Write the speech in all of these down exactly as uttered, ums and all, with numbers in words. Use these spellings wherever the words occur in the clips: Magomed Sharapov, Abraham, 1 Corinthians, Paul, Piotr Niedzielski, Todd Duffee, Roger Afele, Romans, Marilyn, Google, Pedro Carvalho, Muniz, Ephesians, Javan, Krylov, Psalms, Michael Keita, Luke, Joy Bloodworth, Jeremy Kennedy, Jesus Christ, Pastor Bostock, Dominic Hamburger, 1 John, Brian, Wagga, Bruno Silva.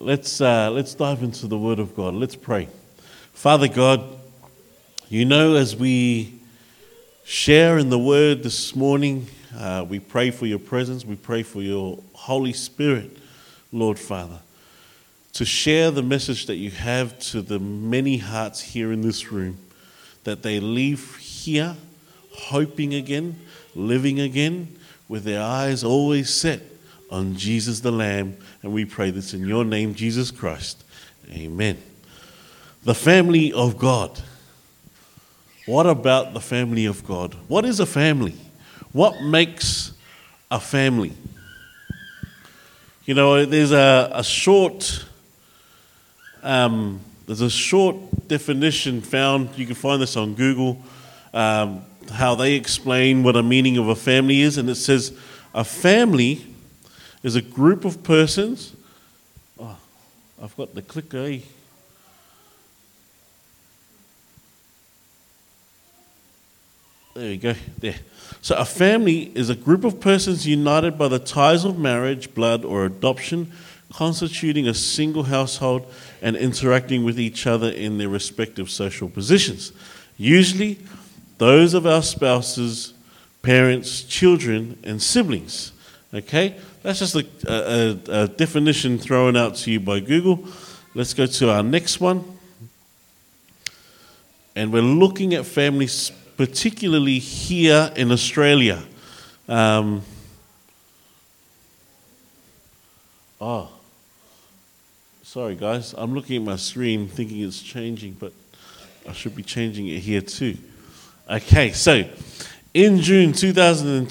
let's uh, let's dive into the Word of God. Let's pray. Father God, you know, as we share in the Word this morning, uh, we pray for your presence. We pray for your Holy Spirit, Lord Father, to share the message that you have to the many hearts here in this room, that they leave here hoping again, living again, with their eyes always set on Jesus the Lamb. And we pray this in your name, Jesus Christ. Amen. The family of God. What about the family of God? What is a family? What makes a family? You know, there's a, a short um, there's a short definition found. You can find this on Google, um, how they explain what a meaning of a family is, and it says a family is a group of persons. Oh, I've got the clicker. Eh? There you go, there. So a family is a group of persons united by the ties of marriage, blood, or adoption, constituting a single household and interacting with each other in their respective social positions. Usually, those of our spouses, parents, children, and siblings. Okay, that's just a, a, a definition thrown out to you by Google. Let's go to our next one. And we're looking at families particularly here in Australia. Um, oh, sorry guys, I'm looking at my screen thinking it's changing, but I should be changing it here too. Okay, so in June two thousand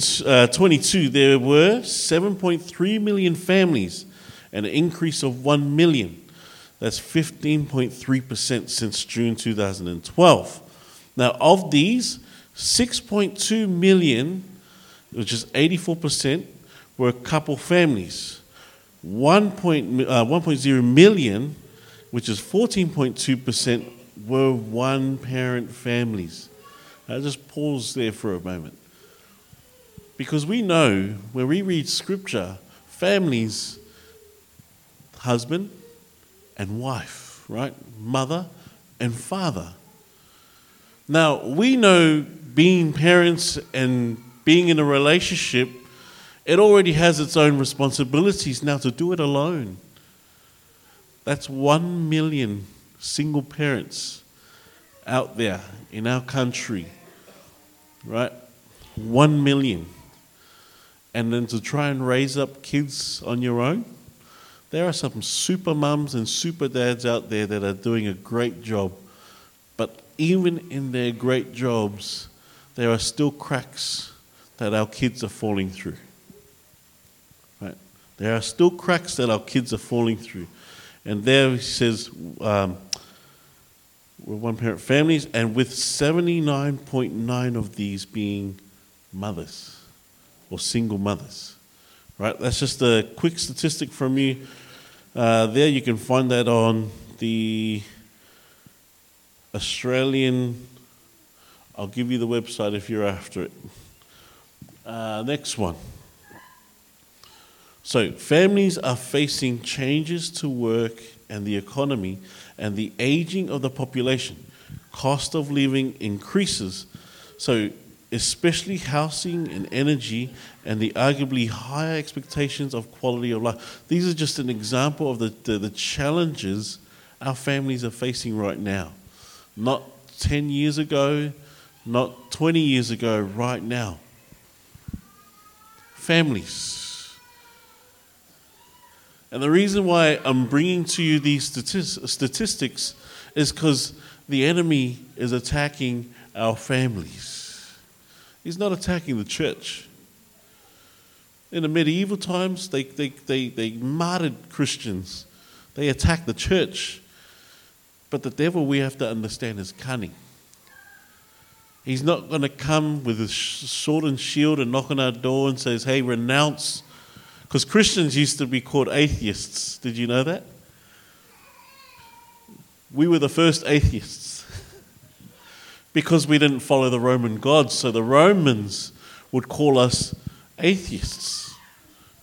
twenty-two, there were seven point three million families, an increase of one million. That's fifteen point three percent since June two thousand twelve. Now, of these, six point two million, which is eighty-four percent, were couple families. one point zero million, which is fourteen point two percent, were one-parent families. I'll just pause there for a moment. Because we know, when we read Scripture, families, husband and wife, right? Mother and father. Now, we know being parents and being in a relationship, it already has its own responsibilities. Now, to do it alone, that's one million single parents out there in our country, right? One million. And then to try and raise up kids on your own, there are some super mums and super dads out there that are doing a great job. Even in their great jobs, there are still cracks that our kids are falling through. Right? There are still cracks that our kids are falling through. And there it says, um, we're one-parent families, and with seventy-nine point nine of these being mothers or single mothers. Right? That's just a quick statistic from you. Uh, there you can find that on the Australian, I'll give you the website if you're after it. Uh, next one. So, families are facing changes to work and the economy and the aging of the population. Cost of living increases. So, especially housing and energy and the arguably higher expectations of quality of life. These are just an example of the, the, the challenges our families are facing right now. Not ten years ago, not twenty years ago, right now. Families. And the reason why I'm bringing to you these stati- statistics is because the enemy is attacking our families. He's not attacking the church. In the medieval times, they, they, they, they martyred Christians. They attacked the church. But the devil, we have to understand, is cunning. He's not going to come with a sword and shield and knock on our door and says, hey, renounce. Because Christians used to be called atheists. Did you know that? We were the first atheists because we didn't follow the Roman gods. So the Romans would call us atheists,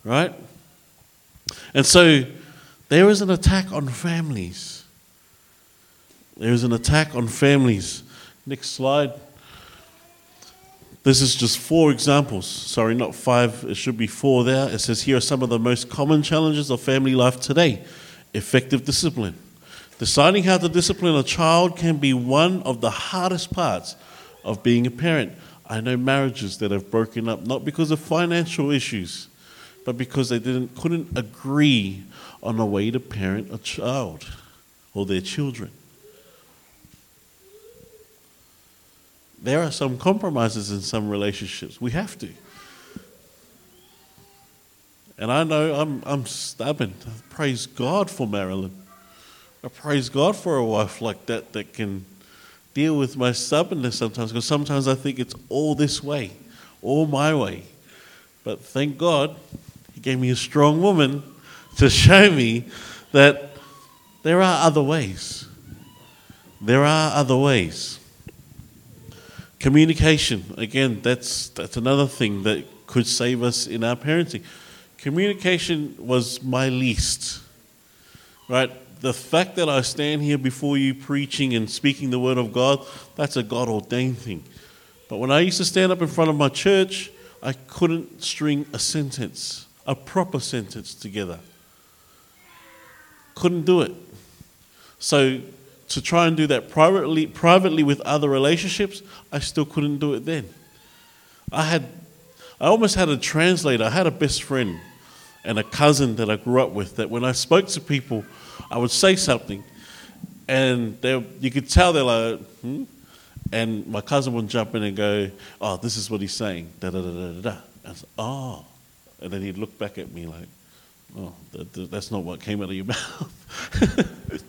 right? And so There is an attack on families. There is an attack on families. Next slide. This is just four examples. Sorry, not five. It should be four there. It says here are some of the most common challenges of family life today. Effective discipline. Deciding how to discipline a child can be one of the hardest parts of being a parent. I know marriages that have broken up, not because of financial issues, but because they didn't, couldn't agree on a way to parent a child or their children. There are some compromises in some relationships. We have to. And I know I'm I'm stubborn. I praise God for Marilyn. I praise God for a wife like that that can deal with my stubbornness sometimes, because sometimes I think it's all this way, all my way. But thank God he gave me a strong woman to show me that there are other ways. There are other ways. Communication, again, that's that's another thing that could save us in our parenting. Communication was my least, right? The fact that I stand here before you preaching and speaking the word of God, that's a God-ordained thing. But when I used to stand up in front of my church, I couldn't string a sentence, a proper sentence together. Couldn't do it. So to try and do that privately, privately with other relationships, I still couldn't do it then. I had, I almost had a translator. I had a best friend and a cousin that I grew up with that when I spoke to people, I would say something, and they, you could tell they're like, hmm? And my cousin would jump in and go, oh, this is what he's saying, da da da da da. I was like, oh, and then he'd look back at me like, oh, that, that's not what came out of your mouth.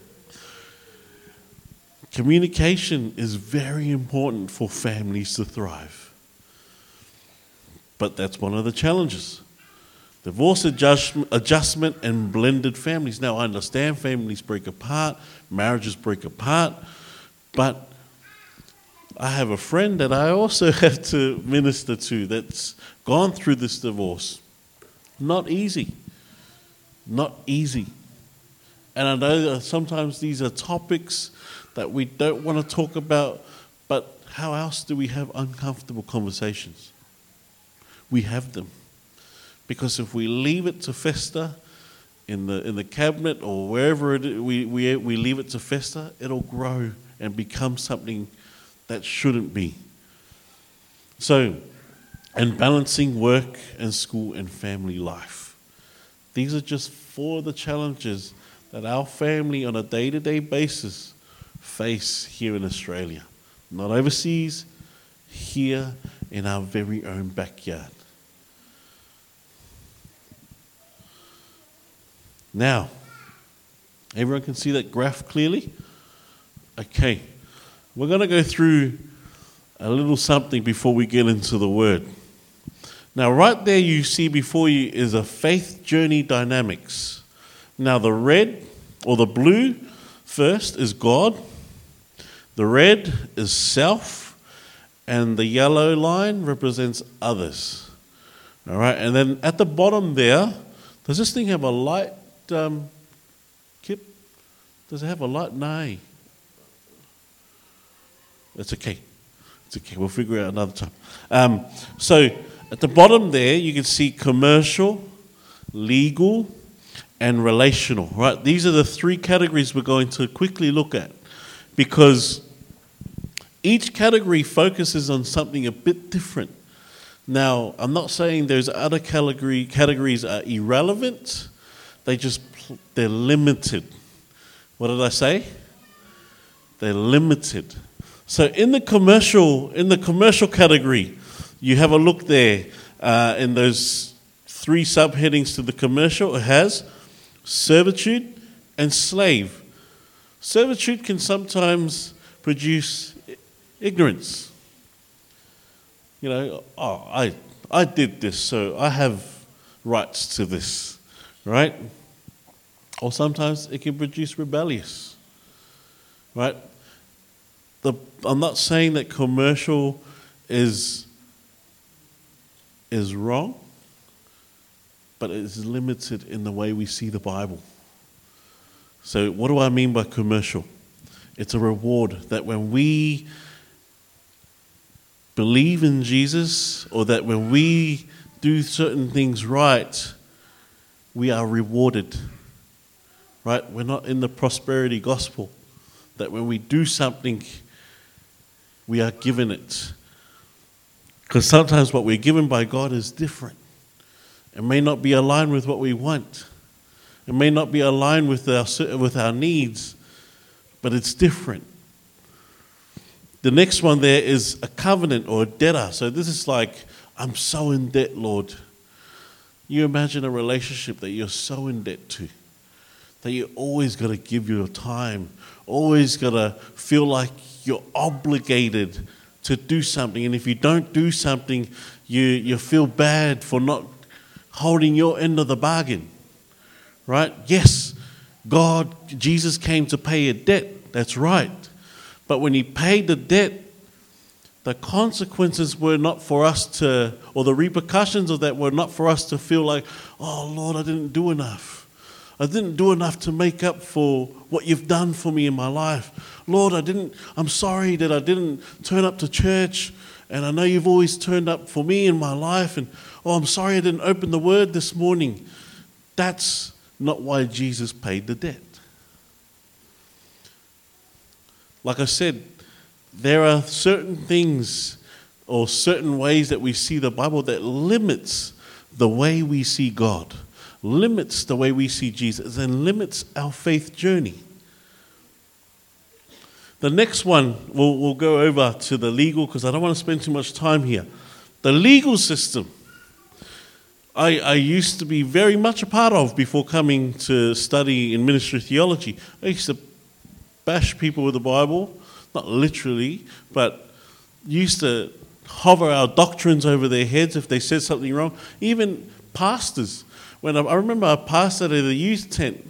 Communication is very important for families to thrive. But that's one of the challenges. Divorce adjustment, adjustment and blended families. Now, I understand families break apart, marriages break apart, but I have a friend that I also have to minister to that's gone through this divorce. Not easy. Not easy. And I know that sometimes these are topics that we don't want to talk about, but how else do we have uncomfortable conversations? We have them. Because if we leave it to fester in the in the cabinet or wherever it is, we, we, we leave it to fester, it'll grow and become something that shouldn't be. So, and balancing work and school and family life. These are just four of the challenges that our family on a day-to-day basis face here in Australia. Not overseas, here in our very own backyard. Now, everyone can see that graph clearly? Okay, we're going to go through a little something before we get into the word. Now, right there you see before you is a faith journey dynamics. Now, the red or the blue first is God, the red is self, and the yellow line represents others. All right, and then at the bottom there, does this thing have a light? Um, Kip, does it have a light? No. It's okay. It's okay. We'll figure it out another time. Um, so at the bottom there, you can see commercial, legal, and relational. Right? These are the three categories we're going to quickly look at, because each category focuses on something a bit different. Now, I'm not saying those other category categories are irrelevant. They just, they're limited. What did I say? They're limited. So in the commercial, in the commercial category, you have a look there uh, in those three subheadings to the commercial. It has servitude and slave. Servitude can sometimes produce ignorance. You know, oh, I, I did this, so I have rights to this, right? Or sometimes it can produce rebellious, right? The, I'm not saying that commercial is, is wrong, but it is limited in the way we see the Bible. So what do I mean by commercial? It's a reward that when we believe in Jesus, or that when we do certain things right, we are rewarded. Right? We're not in the prosperity gospel, that when we do something, we are given it. Because sometimes what we're given by God is different. It may not be aligned with what we want. It may not be aligned with our with our needs, but it's different. The next one there is a covenant or a debtor. So this is like, I'm so in debt, Lord. You imagine a relationship that you're so in debt to, that you always got to give your time, always got to feel like you're obligated to do something. And if you don't do something, you, you feel bad for not holding your end of the bargain, right? Yes, God, Jesus came to pay a debt. That's right. But when he paid the debt, the consequences were not for us to, or the repercussions of that were not for us to feel like, oh, Lord, I didn't do enough. I didn't do enough to make up for what you've done for me in my life. Lord, I didn't, I'm sorry that I didn't turn up to church, and I know you've always turned up for me in my life, and oh, I'm sorry I didn't open the word this morning. That's not why Jesus paid the debt. Like I said, there are certain things or certain ways that we see the Bible that limits the way we see God, limits the way we see Jesus, and limits our faith journey. The next one, we'll, we'll go over to the legal, because I don't want to spend too much time here. The legal system, I, I used to be very much a part of before coming to study in ministry theology. I used to bash people with the Bible, not literally, but used to hover our doctrines over their heads if they said something wrong. Even pastors. When I, I remember a pastor at the youth tent,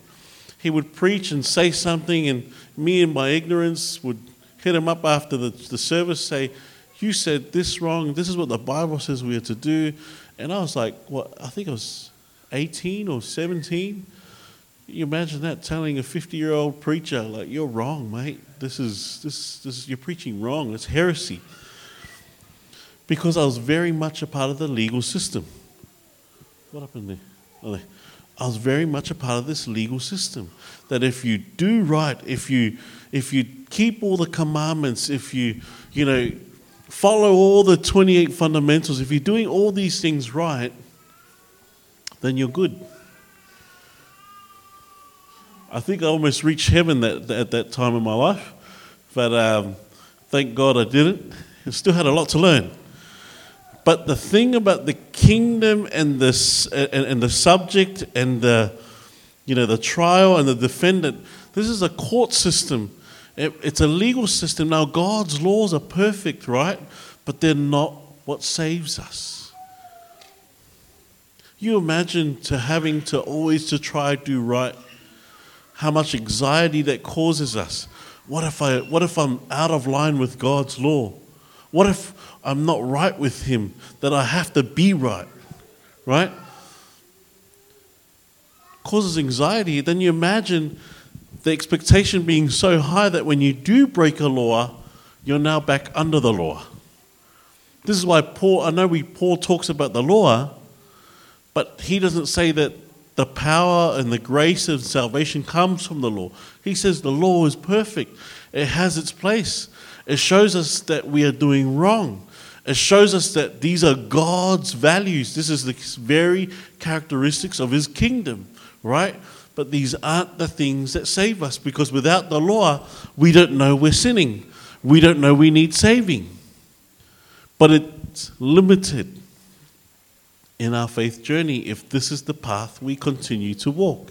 he would preach and say something, and me in my ignorance would hit him up after the, the service, say, you said this wrong, this is what the Bible says we are to do. And I was like, what, I think I was eighteen or seventeen. You imagine that, telling a fifty-year-old preacher, like, you're wrong, mate. This is, this, this is, you're preaching wrong. It's heresy. Because I was very much a part of the legal system. What happened there? Oh, there. I was very much a part of this legal system, that if you do right, if you if you keep all the commandments, if you you know follow all the twenty-eight fundamentals, if you're doing all these things right, then you're good. I think I almost reached heaven that, that, at that time in my life, but um, thank God I didn't. I still had a lot to learn. But the thing about the kingdom and the and, and the subject and the, you know, the trial and the defendant, this is a court system. It, it's a legal system. Now, God's laws are perfect, right? But they're not what saves us. You imagine to having to always to try to do right, how much anxiety that causes us. What if I? What if I'm out of line with God's law? What if I'm not right with him, that I have to be right, right? Causes anxiety. Then you imagine the expectation being so high that when you do break a law, you're now back under the law. This is why Paul, I know we Paul talks about the law, but he doesn't say that the power and the grace of salvation comes from the law. He says the law is perfect. It has its place. It shows us that we are doing wrong. It shows us that these are God's values. This is the very characteristics of his kingdom, right? But these aren't the things that save us, because without the law, we don't know we're sinning. We don't know we need saving. But it's limited in our faith journey if this is the path we continue to walk,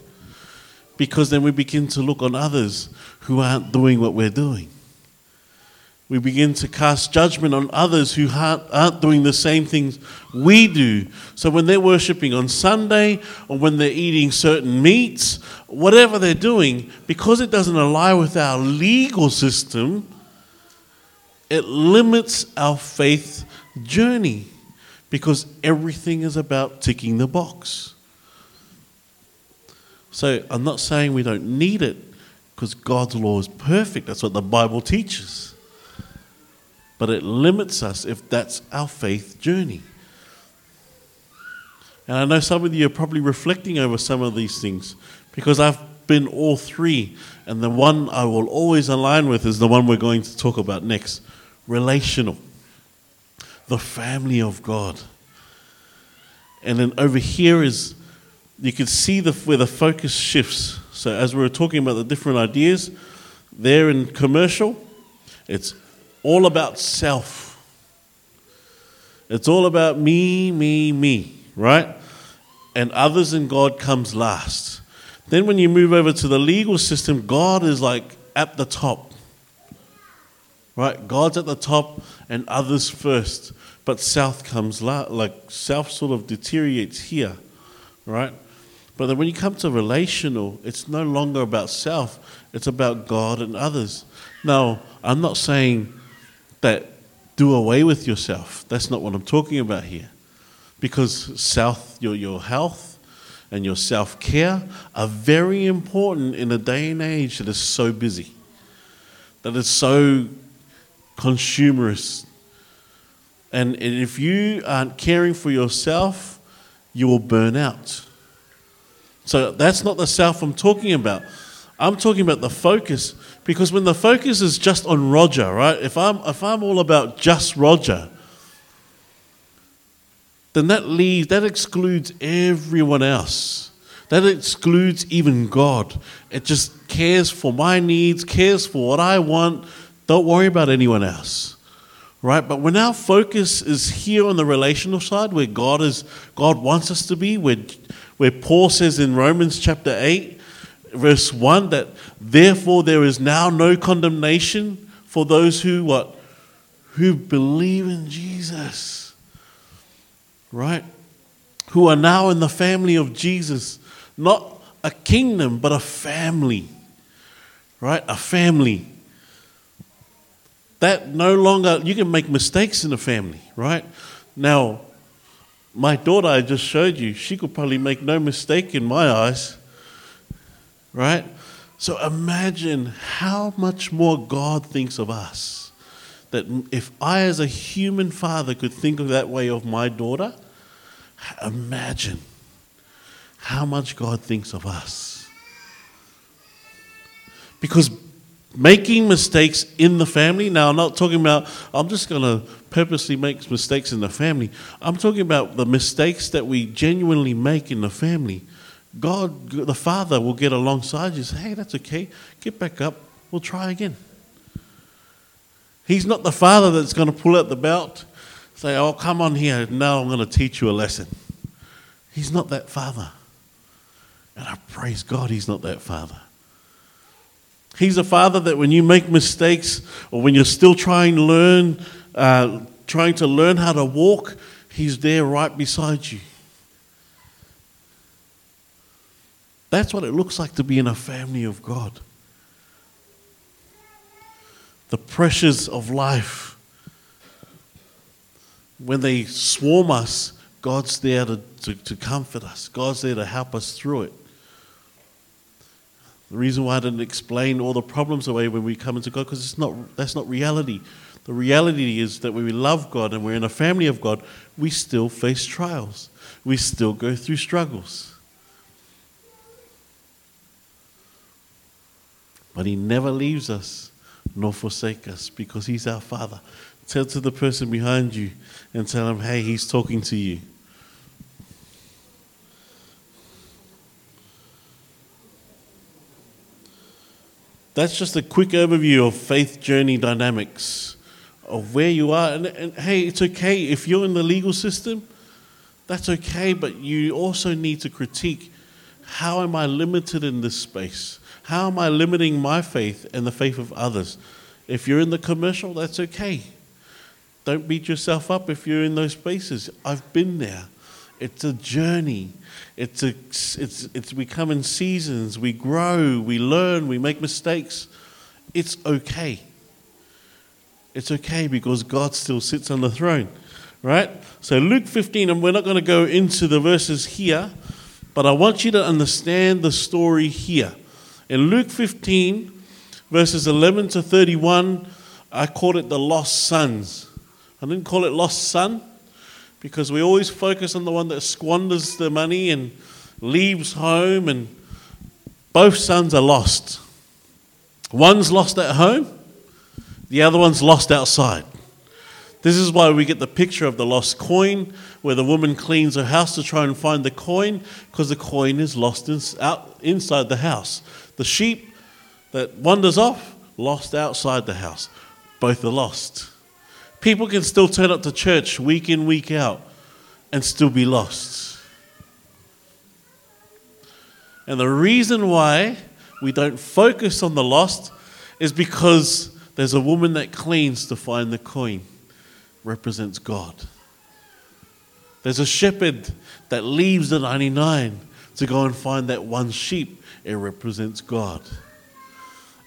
because then we begin to look on others who aren't doing what we're doing. We begin to cast judgment on others who aren't, aren't doing the same things we do. So when they're worshipping on Sunday, or when they're eating certain meats, whatever they're doing, because it doesn't align with our legal system, it limits our faith journey, because everything is about ticking the box. So I'm not saying we don't need it, because God's law is perfect. That's what the Bible teaches. But it limits us if that's our faith journey. And I know some of you are probably reflecting over some of these things, because I've been all three, and the one I will always align with is the one we're going to talk about next, relational, the family of God. And then over here is, you can see the, where the focus shifts. So as we were talking about the different ideas, there in commercial, it's all about self. It's all about me, me, me, right? And others and God comes last. Then when you move over to the legal system, God is like at the top, right? God's at the top and others first, but self comes la- like self sort of deteriorates here, right? But then when you come to relational, it's no longer about self, it's about God and others. Now, I'm not saying that do away with yourself. That's not what I'm talking about here, because self, your your health, and your self-care are very important in a day and age that is so busy, that is so consumerist. And, and if you aren't caring for yourself, you will burn out. So that's not the self I'm talking about. I'm talking about the focus, because when the focus is just on Roger, right? If I'm if I'm all about just Roger, then that leaves, that excludes everyone else. That excludes even God. It just cares for my needs, cares for what I want. Don't worry about anyone else, right? But when our focus is here on the relational side, where God is, God wants us to be, where, where Paul says in Romans chapter eight, verse one, that therefore there is now no condemnation for those who what, who believe in Jesus. Right? Who are now in the family of Jesus. Not a kingdom, but a family. Right? A family. That no longer, you can make mistakes in a family, right? Now, my daughter I just showed you, she could probably make no mistake in my eyes. Right? So imagine how much more God thinks of us. That if I as a human father could think of that way of my daughter, imagine how much God thinks of us. Because making mistakes in the family, now I'm not talking about, I'm just going to purposely make mistakes in the family. I'm talking about the mistakes that we genuinely make in the family. God, the Father, will get alongside you and say, hey, that's okay, get back up, we'll try again. He's not the father that's going to pull out the belt, say, oh, come on here, now I'm going to teach you a lesson. He's not that father. And I praise God he's not that father. He's a father that when you make mistakes or when you're still trying to learn, uh, trying to learn how to walk, he's there right beside you. That's what it looks like to be in a family of God. The pressures of life, when they swarm us, God's there to, to, to comfort us. God's there to help us through it. The reason why I didn't explain all the problems away when we come into God, because it's not that's not reality. The reality is that when we love God and we're in a family of God, we still face trials. We still go through struggles. But he never leaves us, nor forsake us, because he's our Father. Tell to the person behind you and tell him, hey, he's talking to you. That's just a quick overview of faith journey dynamics, of where you are. And, and hey, it's okay if you're in the legal system, that's okay, but you also need to critique, how am I limited in this space? How am I limiting my faith and the faith of others? If you're in the commercial, that's okay. Don't beat yourself up if you're in those spaces. I've been there. It's a journey. It's a, it's it's we come in seasons. We grow. We learn. We make mistakes. It's okay. It's okay because God still sits on the throne, right? So Luke fifteen, and we're not going to go into the verses here, but I want you to understand the story here. In Luke fifteen, verses eleven to thirty-one, I called it the lost sons. I didn't call it lost son because we always focus on the one that squanders the money and leaves home, and both sons are lost. One's lost at home, the other one's lost outside. This is why we get the picture of the lost coin, where the woman cleans her house to try and find the coin, because the coin is lost in, out, inside the house. The sheep that wanders off, lost outside the house. Both are lost. People can still turn up to church week in, week out, and still be lost. And the reason why we don't focus on the lost is because there's a woman that cleans to find the coin. Represents God. There's a shepherd that leaves the ninety-nine to go and find that one sheep. It represents God.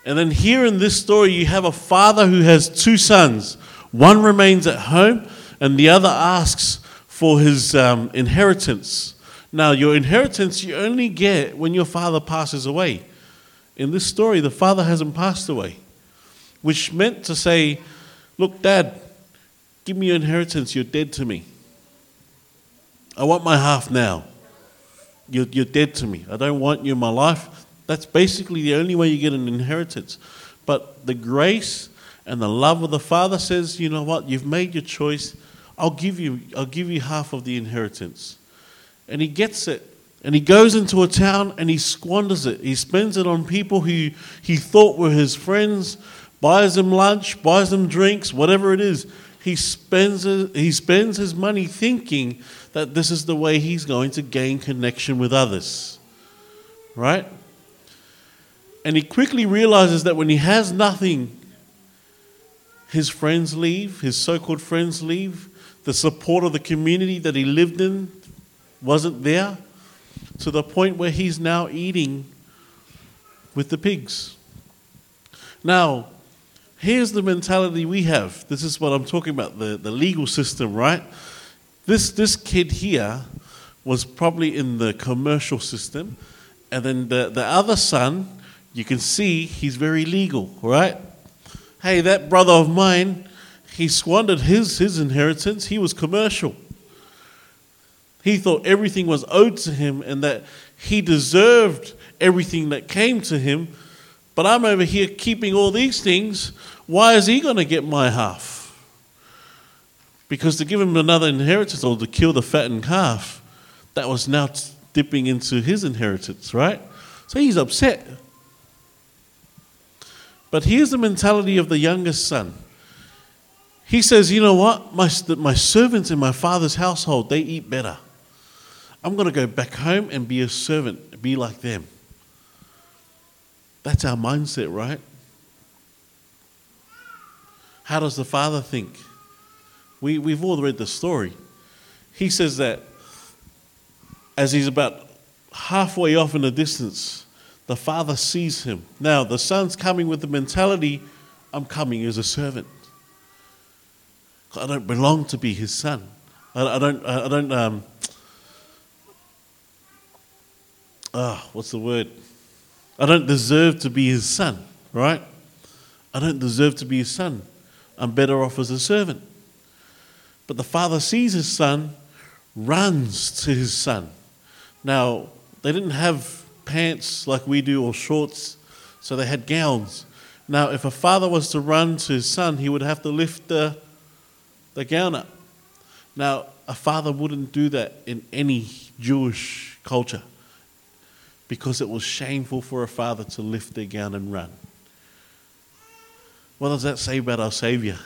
And then here in this story, you have a father who has two sons. One remains at home, and the other asks for his um, inheritance. Now, your inheritance you only get when your father passes away. In this story, the father hasn't passed away, which meant to say, look, Dad, give me your inheritance. You're dead to me. I want my half now. You're, you're dead to me. I don't want you in my life. That's basically the only way you get an inheritance. But the grace and the love of the Father says, you know what? You've made your choice. I'll give you, I'll give you half of the inheritance. And he gets it. And he goes into a town and he squanders it. He spends it on people who he thought were his friends, buys them lunch, buys them drinks, whatever it is. He spends, he spends his money thinking that this is the way he's going to gain connection with others, right? And he quickly realizes that when he has nothing, his friends leave, his so-called friends leave, the support of the community that he lived in wasn't there, to the point where he's now eating with the pigs. Now, here's the mentality we have. This is what I'm talking about, the, the legal system, right? This this kid here was probably in the commercial system. And then the, the other son, you can see he's very legal, right? Hey, that brother of mine, he squandered his, his inheritance. He was commercial. He thought everything was owed to him and that he deserved everything that came to him. But I'm over here keeping all these things. Why is he going to get my half? Because to give him another inheritance or to kill the fattened calf, that was now t- dipping into his inheritance, right? So he's upset. But here's the mentality of the youngest son. He says, you know what? My, my servants in my father's household, they eat better. I'm going to go back home and be a servant, be like them. That's our mindset, right? How does the father think? We, we've all read the story. He says that as he's about halfway off in the distance, the father sees him. Now, the son's coming with the mentality, I'm coming as a servant. I don't belong to be his son. I, I don't, I don't, um, ah, oh, what's the word? I don't deserve to be his son, right? I don't deserve to be his son. I'm better off as a servant. But the father sees his son, runs to his son. Now, they didn't have pants like we do or shorts, so they had gowns. Now, if a father was to run to his son, he would have to lift the, the gown up. Now, a father wouldn't do that in any Jewish culture, because it was shameful for a father to lift their gown and run. What does that say about our Savior?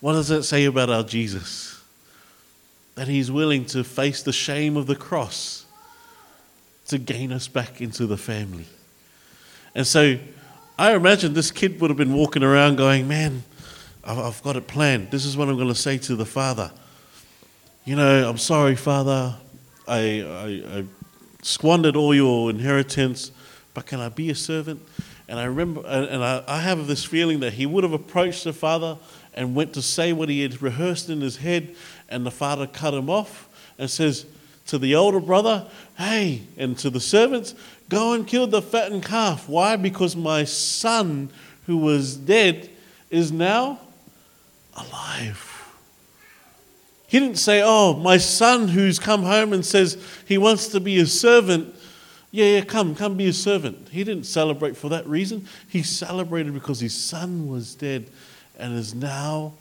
What does that say about our Jesus? That he's willing to face the shame of the cross to gain us back into the family. And so I imagine this kid would have been walking around going, man, I've got it planned. This is what I'm going to say to the father. You know, I'm sorry, Father. I... I, I squandered all your inheritance, but can I be a servant? And I remember, and I, I have this feeling that he would have approached the father and went to say what he had rehearsed in his head, and the father cut him off and says to the older brother, hey, and to the servants, Go and kill the fattened calf. Why? Because my son who was dead is now alive. He didn't say, oh, my son who's come home and says he wants to be a servant. Yeah, yeah, come, come be a servant. He didn't celebrate for that reason. He celebrated because his son was dead and is now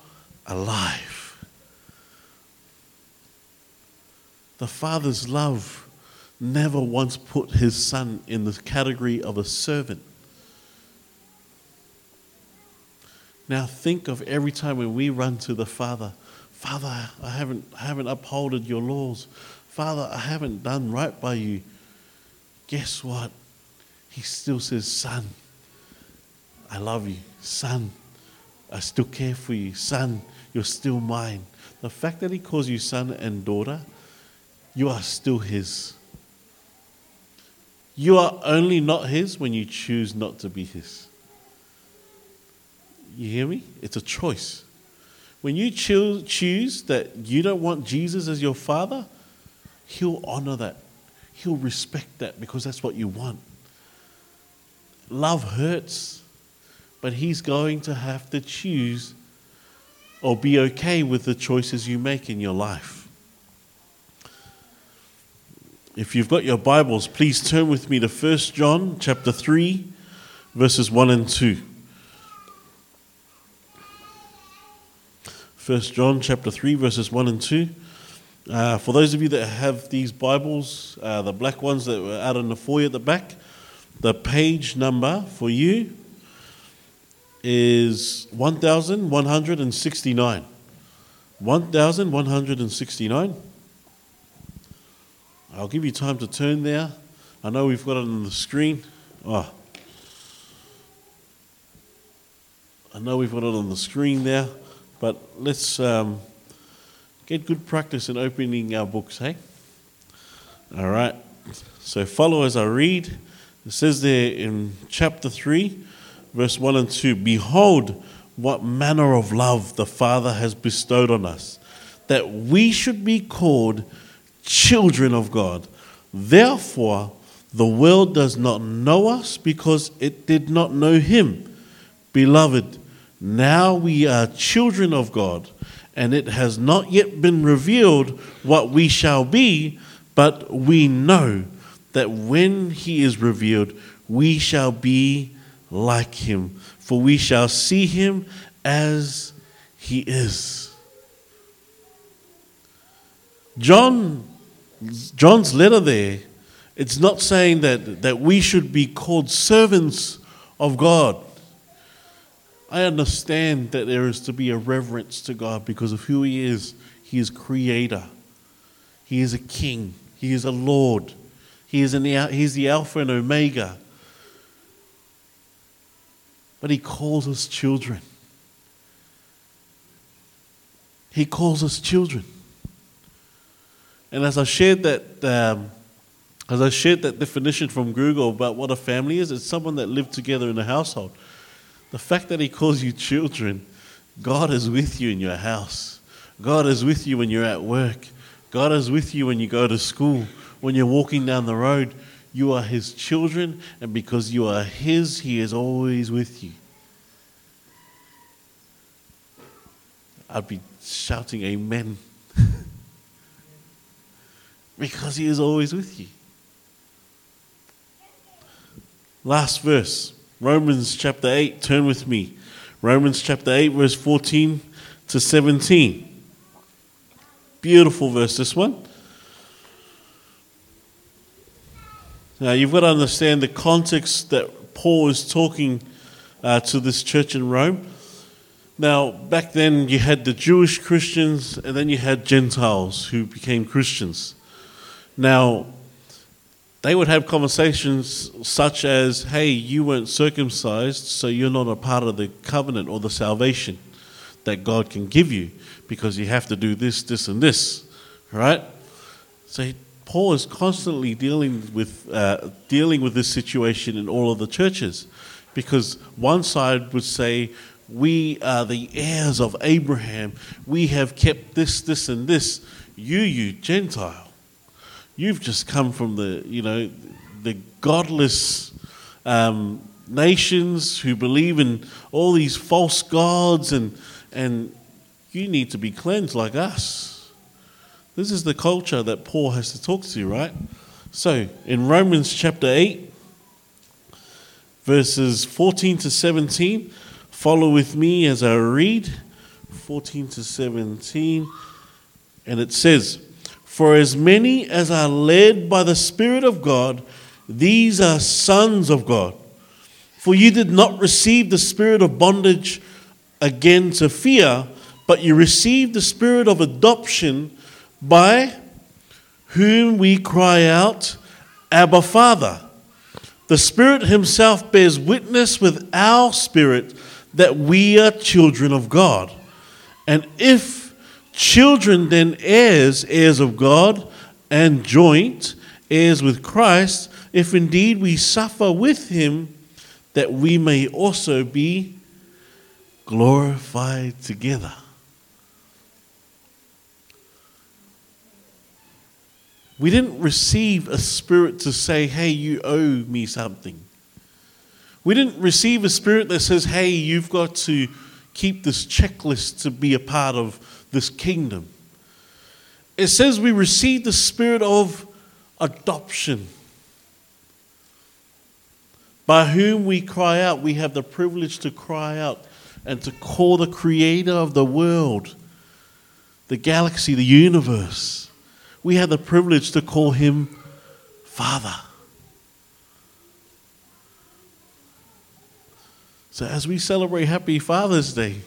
alive. The Father's love never once put his son in the category of a servant. Now think of every time when we run to the Father, Father, I haven't, I haven't upholded your laws. Father, I haven't done right by you. Guess what? He still says, son, I love you. Son, I still care for you. Son, you're still mine. The fact that he calls you son and daughter, you are still his. You are only not his when you choose not to be his. You hear me? It's a choice. When you choo- choose that you don't want Jesus as your father, he'll honor that. He'll respect that because that's what you want. Love hurts, but he's going to have to choose or be okay with the choices you make in your life. If you've got your Bibles, please turn with me to First John chapter three, verses one and two. First John chapter three, verses one and two. Uh, for those of you that have these Bibles, uh, the black ones that were out in the foyer at the back, the page number for you is eleven sixty-nine. eleven sixty-nine. I'll give you time to turn there. I know we've got it on the screen. Oh. I know we've got it on the screen there, but let's um, get good practice in opening our books, hey? All right. So follow as I read. It says there in chapter three, verse one and two, behold, what manner of love the Father has bestowed on us, that we should be called children of God. Therefore, the world does not know us because it did not know him. Beloved, now we are children of God, and it has not yet been revealed what we shall be, but we know that when he is revealed, we shall be like him, for we shall see him as he is. John John's letter there, it's not saying that, that we should be called servants of God. I understand that there is to be a reverence to God because of who he is. He is creator. He is a king. He is a lord. He is an, he is the Alpha and Omega. But he calls us children. He calls us children. And as I shared that, um, as I shared that definition from Google about what a family is, it's someone that lived together in a household. The fact that he calls you children, God is with you in your house. God is with you when you're at work. God is with you when you go to school. When you're walking down the road, you are his children, and because you are his, he is always with you. I'd be shouting amen. Because he is always with you. Last verse, Romans chapter eight. Turn with me. Romans chapter eight, verse fourteen to seventeen. Beautiful verse, this one. Now, you've got to understand the context that Paul is talking uh, to this church in Rome. Now, back then, you had the Jewish Christians, and then you had Gentiles who became Christians. Now, they would have conversations such as, hey, you weren't circumcised, so you're not a part of the covenant or the salvation that God can give you because you have to do this, this, and this, right? So Paul is constantly dealing with uh, dealing with this situation in all of the churches because one side would say, we are the heirs of Abraham. We have kept this, this, and this. You, you Gentile. You've just come from the, you know, the godless um, nations who believe in all these false gods, and and you need to be cleansed like us. This is the culture that Paul has to talk to, right? So in Romans chapter eight, verses fourteen to seventeen, follow with me as I read, fourteen to seventeen, and it says, "For as many as are led by the Spirit of God, these are sons of God. For you did not receive the spirit of bondage again to fear, but you received the spirit of adoption, by whom we cry out, Abba, Father. The Spirit himself bears witness with our spirit that we are children of God. And if children, then heirs, heirs of God, and joint heirs with Christ, if indeed we suffer with him, that we may also be glorified together." We didn't receive a spirit to say, hey, you owe me something. We didn't receive a spirit that says, hey, you've got to keep this checklist to be a part of this kingdom. It says we receive the spirit of adoption, by whom we cry out. We have the privilege to cry out and to call the creator of the world, the galaxy, the universe. We have the privilege to call him Father. So as we celebrate Happy Father's Day,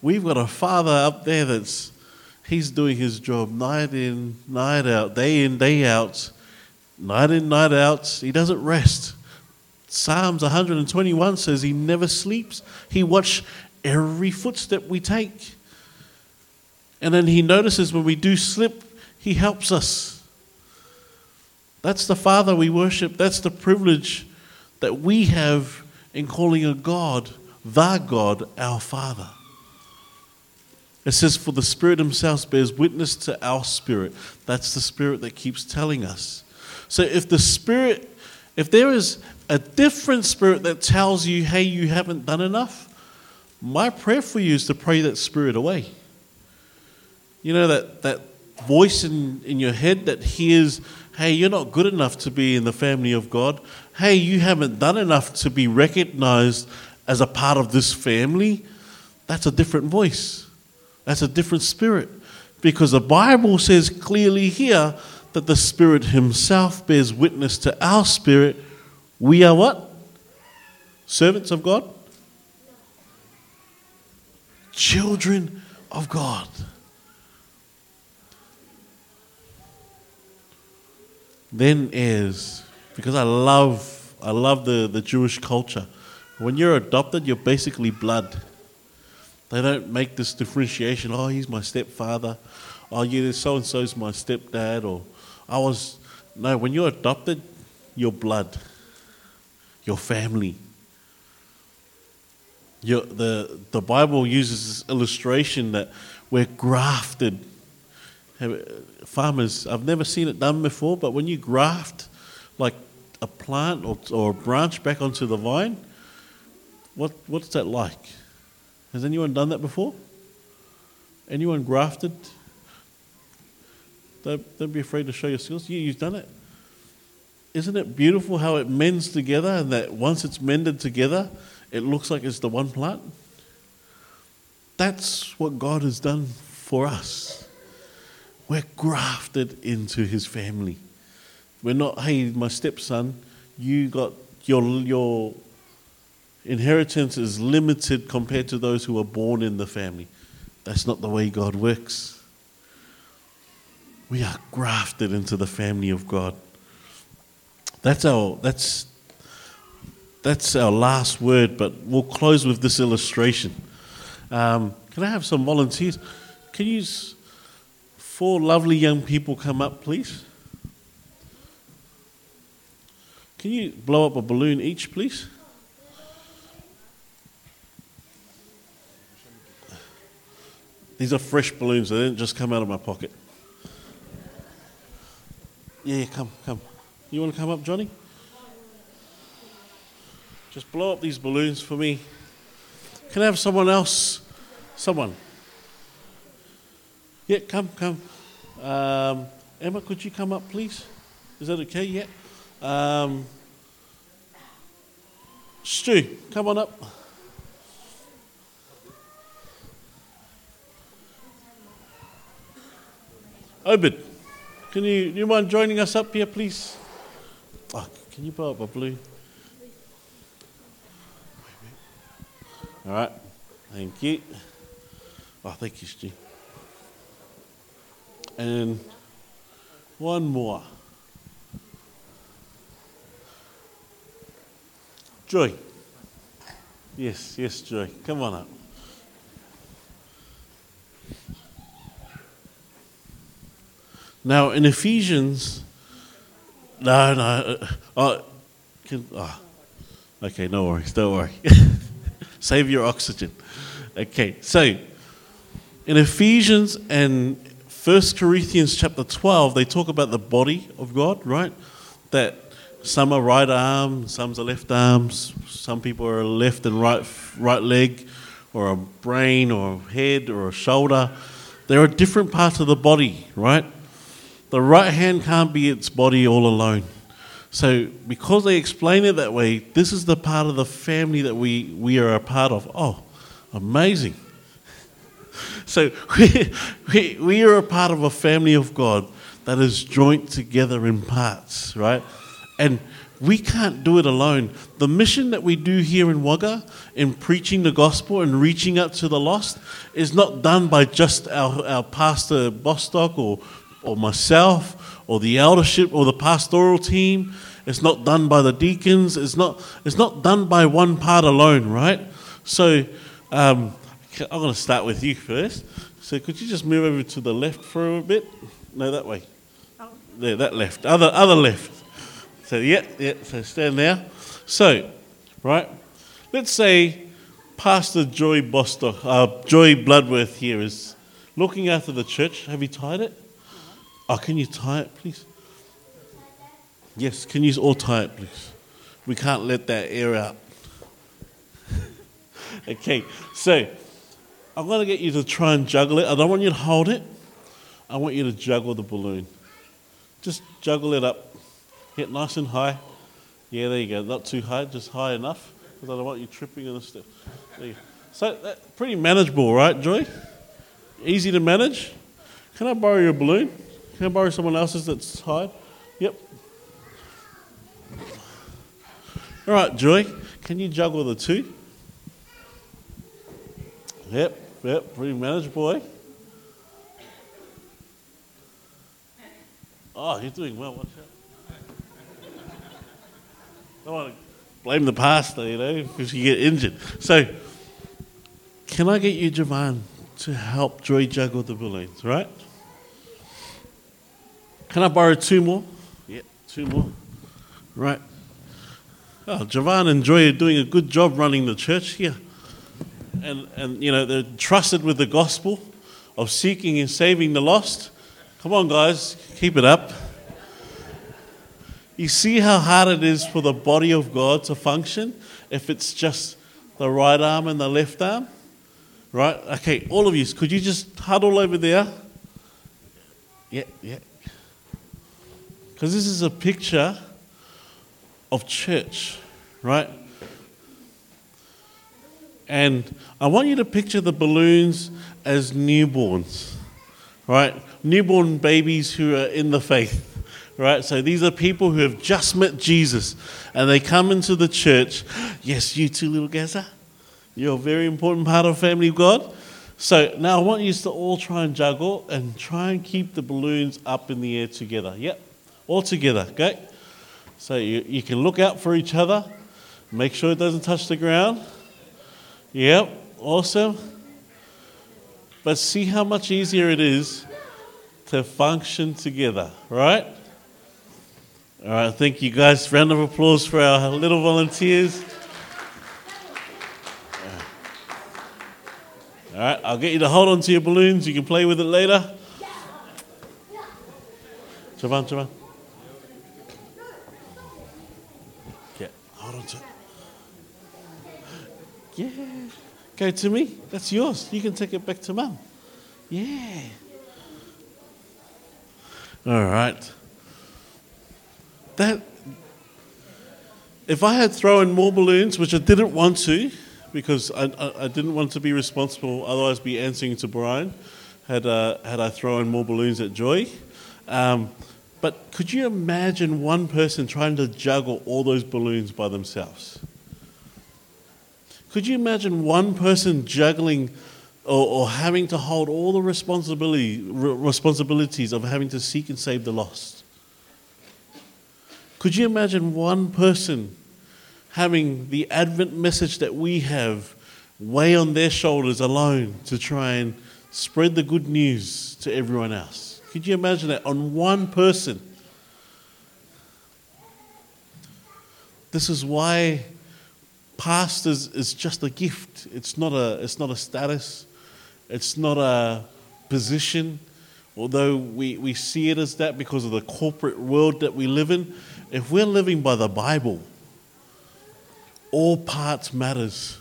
we've got a father up there that's, he's doing his job night in, night out, day in, day out, night in, night out. He doesn't rest. Psalms one twenty-one says he never sleeps. He watches every footstep we take. And then he notices when we do slip, he helps us. That's the Father we worship. That's the privilege that we have in calling a God, the God, our Father. It says, for the Spirit himself bears witness to our spirit. That's the Spirit that keeps telling us. So if the Spirit, if there is a different Spirit that tells you, hey, you haven't done enough, my prayer for you is to pray that Spirit away. You know, that, that voice in, in your head that hears, hey, you're not good enough to be in the family of God. Hey, you haven't done enough to be recognized as a part of this family. That's a different voice. That's a different spirit, because the Bible says clearly here that the Spirit himself bears witness to our spirit. We are what? Servants of God? Children of God. Then heirs, because I love, I love the, the Jewish culture. When you're adopted, you're basically blood. They don't make this differentiation. Oh, he's my stepfather. Oh, yeah, so-and-so's my stepdad. Or I was... No, when you're adopted, your blood, your family. Your, the, the Bible uses this illustration that we're grafted. Farmers, I've never seen it done before, but when you graft like a plant or, or a branch back onto the vine, what what's that like? Has anyone done that before? Anyone grafted? Don't, don't be afraid to show your skills. You, you've done it. Isn't it beautiful how it mends together, and that once it's mended together, it looks like it's the one plant? That's what God has done for us. We're grafted into his family. We're not, hey, my stepson, you got your your... inheritance is limited compared to those who are born in the family. That's not the way God works. We are grafted into the family of God. That's our that's that's our last word, but we'll close with this illustration. Um, can I have some volunteers? Can you, four lovely young people, come up, please? Can you blow up a balloon each, please? These are fresh balloons. They didn't just come out of my pocket. Yeah, come, come. You want to come up, Johnny? Just blow up these balloons for me. Can I have someone else? Someone. Yeah, come, come. Um, Emma, could you come up, please? Is that okay? Yeah. Um, Stu, come on up. Obed, can you you mind joining us up here, please? Oh, can you blow up a blue? All right, thank you. Oh, thank you, Stu. And one more. Joy. Yes, yes, Joy. Come on up. Now in Ephesians, no, no, oh, can, oh. Okay, no worries, don't worry. Save your oxygen. Okay, so in Ephesians and First Corinthians chapter twelve, they talk about the body of God, right? That some are right arm, some's a left arm, some people are left and right, right leg, or a brain, or a head, or a shoulder. There are different parts of the body, right? The right hand can't be its body all alone. So because they explain it that way, this is the part of the family that we, we are a part of. Oh, amazing. So we, we, we are a part of a family of God that is joined together in parts, right? And we can't do it alone. The mission that we do here in Wagga in preaching the gospel and reaching out to the lost is not done by just our, our Pastor Bostock or or myself, or the eldership, or the pastoral team. It's not done by the deacons. It's not It's not done by one part alone, right? So um, I'm going to start with you first. So could you just move over to the left for a bit? No, that way. Oh. There, that left. Other other left. So, yeah, yeah, so stand there. So, right, let's say Pastor Joy Bostock, uh, Joy Bloodworth here is looking after the church. Have you tied it? Oh, can you tie it, please? Yes, can you all tie it, please? We can't let that air out. Okay, so I'm going to get you to try and juggle it. I don't want you to hold it. I want you to juggle the balloon. Just juggle it up. Hit nice and high. Yeah, there you go. Not too high, just high enough. Because I don't want you tripping on the step. There you go. So that's pretty manageable, right, Joy? Easy to manage. Can I borrow your balloon? Can I borrow someone else's that's tied? Yep. All right, Joy, can you juggle the two? Yep, yep, pretty manageable, eh? Oh, you're doing well, watch out. Don't want to blame the pastor, you know, because you get injured. So, can I get you, Javan, to help Joy juggle the balloons, right? Can I borrow two more? Yeah, two more. Right. Oh, Javan and Joy are doing a good job running the church here. And, and you know, they're trusted with the gospel of seeking and saving the lost. Come on, guys, keep it up. You see how hard it is for the body of God to function if it's just the right arm and the left arm? Right? Okay, all of you, could you just huddle over there? Yeah, yeah. Because this is a picture of church, right? And I want you to picture the balloons as newborns, right? Newborn babies who are in the faith, right? So these are people who have just met Jesus and they come into the church. Yes, you too, little Gaza. You're a very important part of family of God. So now I want you to all try and juggle and try and keep the balloons up in the air together. Yep. All together, okay? So you, you can look out for each other. Make sure it doesn't touch the ground. Yep, awesome. But see how much easier it is to function together, right? All right, thank you guys. Round of applause for our little volunteers. All right, I'll get you to hold on to your balloons. You can play with it later. Javan, Javan. Yeah, hold on to it. Yeah. Go to me. That's yours. You can take it back to Mum. Yeah. All right. That. If I had thrown more balloons, which I didn't want to, because I, I, I didn't want to be responsible, otherwise be answering to Brian, had uh, had I thrown more balloons at Joy. Um, but could you imagine one person trying to juggle all those balloons by themselves? Could you imagine one person juggling or, or having to hold all the responsibility re- responsibilities of having to seek and save the lost? Could you imagine one person having the Advent message that we have weigh on their shoulders alone to try and spread the good news to everyone else? Could you imagine that on one person? This is why pastors is just a gift. It's not a, it's not a status. It's not a position. Although we, we see it as that because of the corporate world that we live in. If we're living by the Bible, all parts matters.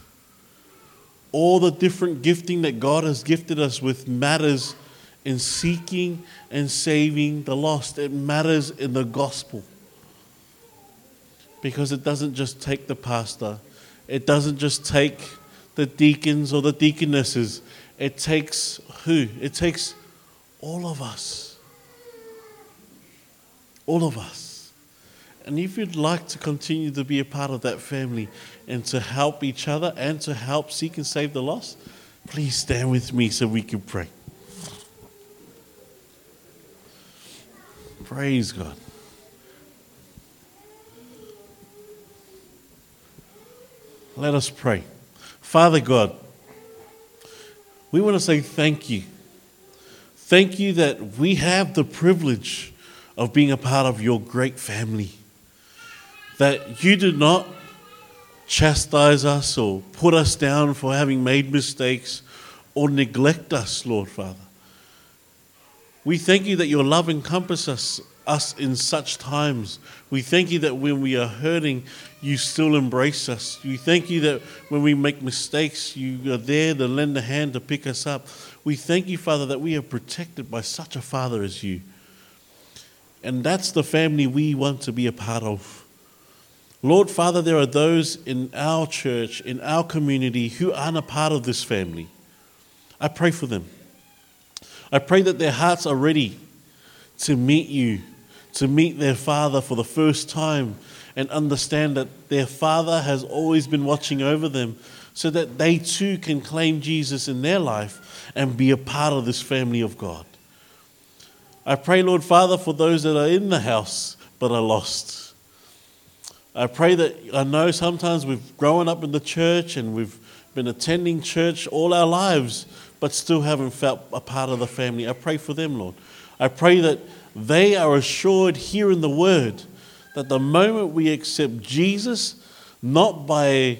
All the different gifting that God has gifted us with matters in seeking and saving the lost. It matters in the gospel. Because it doesn't just take the pastor. It doesn't just take the deacons or the deaconesses. It takes who? It takes all of us. All of us. And if you'd like to continue to be a part of that family and to help each other and to help seek and save the lost, please stand with me so we can pray. Praise God. Let us pray. Father God, we want to say thank you. Thank you that we have the privilege of being a part of your great family. That you did not chastise us or put us down for having made mistakes or neglect us, Lord Father. We thank you that your love encompasses us in such times. We thank you that when we are hurting, you still embrace us. We thank you that when we make mistakes, you are there to lend a hand to pick us up. We thank you, Father, that we are protected by such a Father as you. And that's the family we want to be a part of. Lord, Father, there are those in our church, in our community, who aren't a part of this family. I pray for them. I pray that their hearts are ready to meet you, to meet their Father for the first time, and understand that their Father has always been watching over them, so that they too can claim Jesus in their life and be a part of this family of God. I pray, Lord, Father, for those that are in the house but are lost. I pray that, I know sometimes we've grown up in the church and we've been attending church all our lives, but still haven't felt a part of the family. I pray for them, Lord. I pray that they are assured here in the Word that the moment we accept Jesus, not by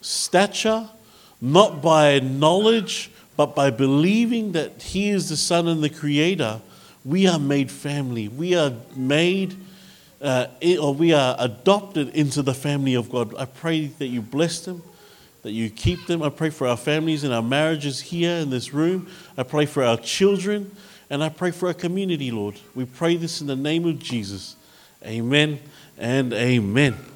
stature, not by knowledge, but by believing that He is the Son and the Creator, we are made family. We are made Uh, or we are adopted into the family of God. I pray that you bless them, that you keep them. I pray for our families and our marriages here in this room. I pray for our children, and I pray for our community, Lord. We pray this in the name of Jesus. Amen and amen.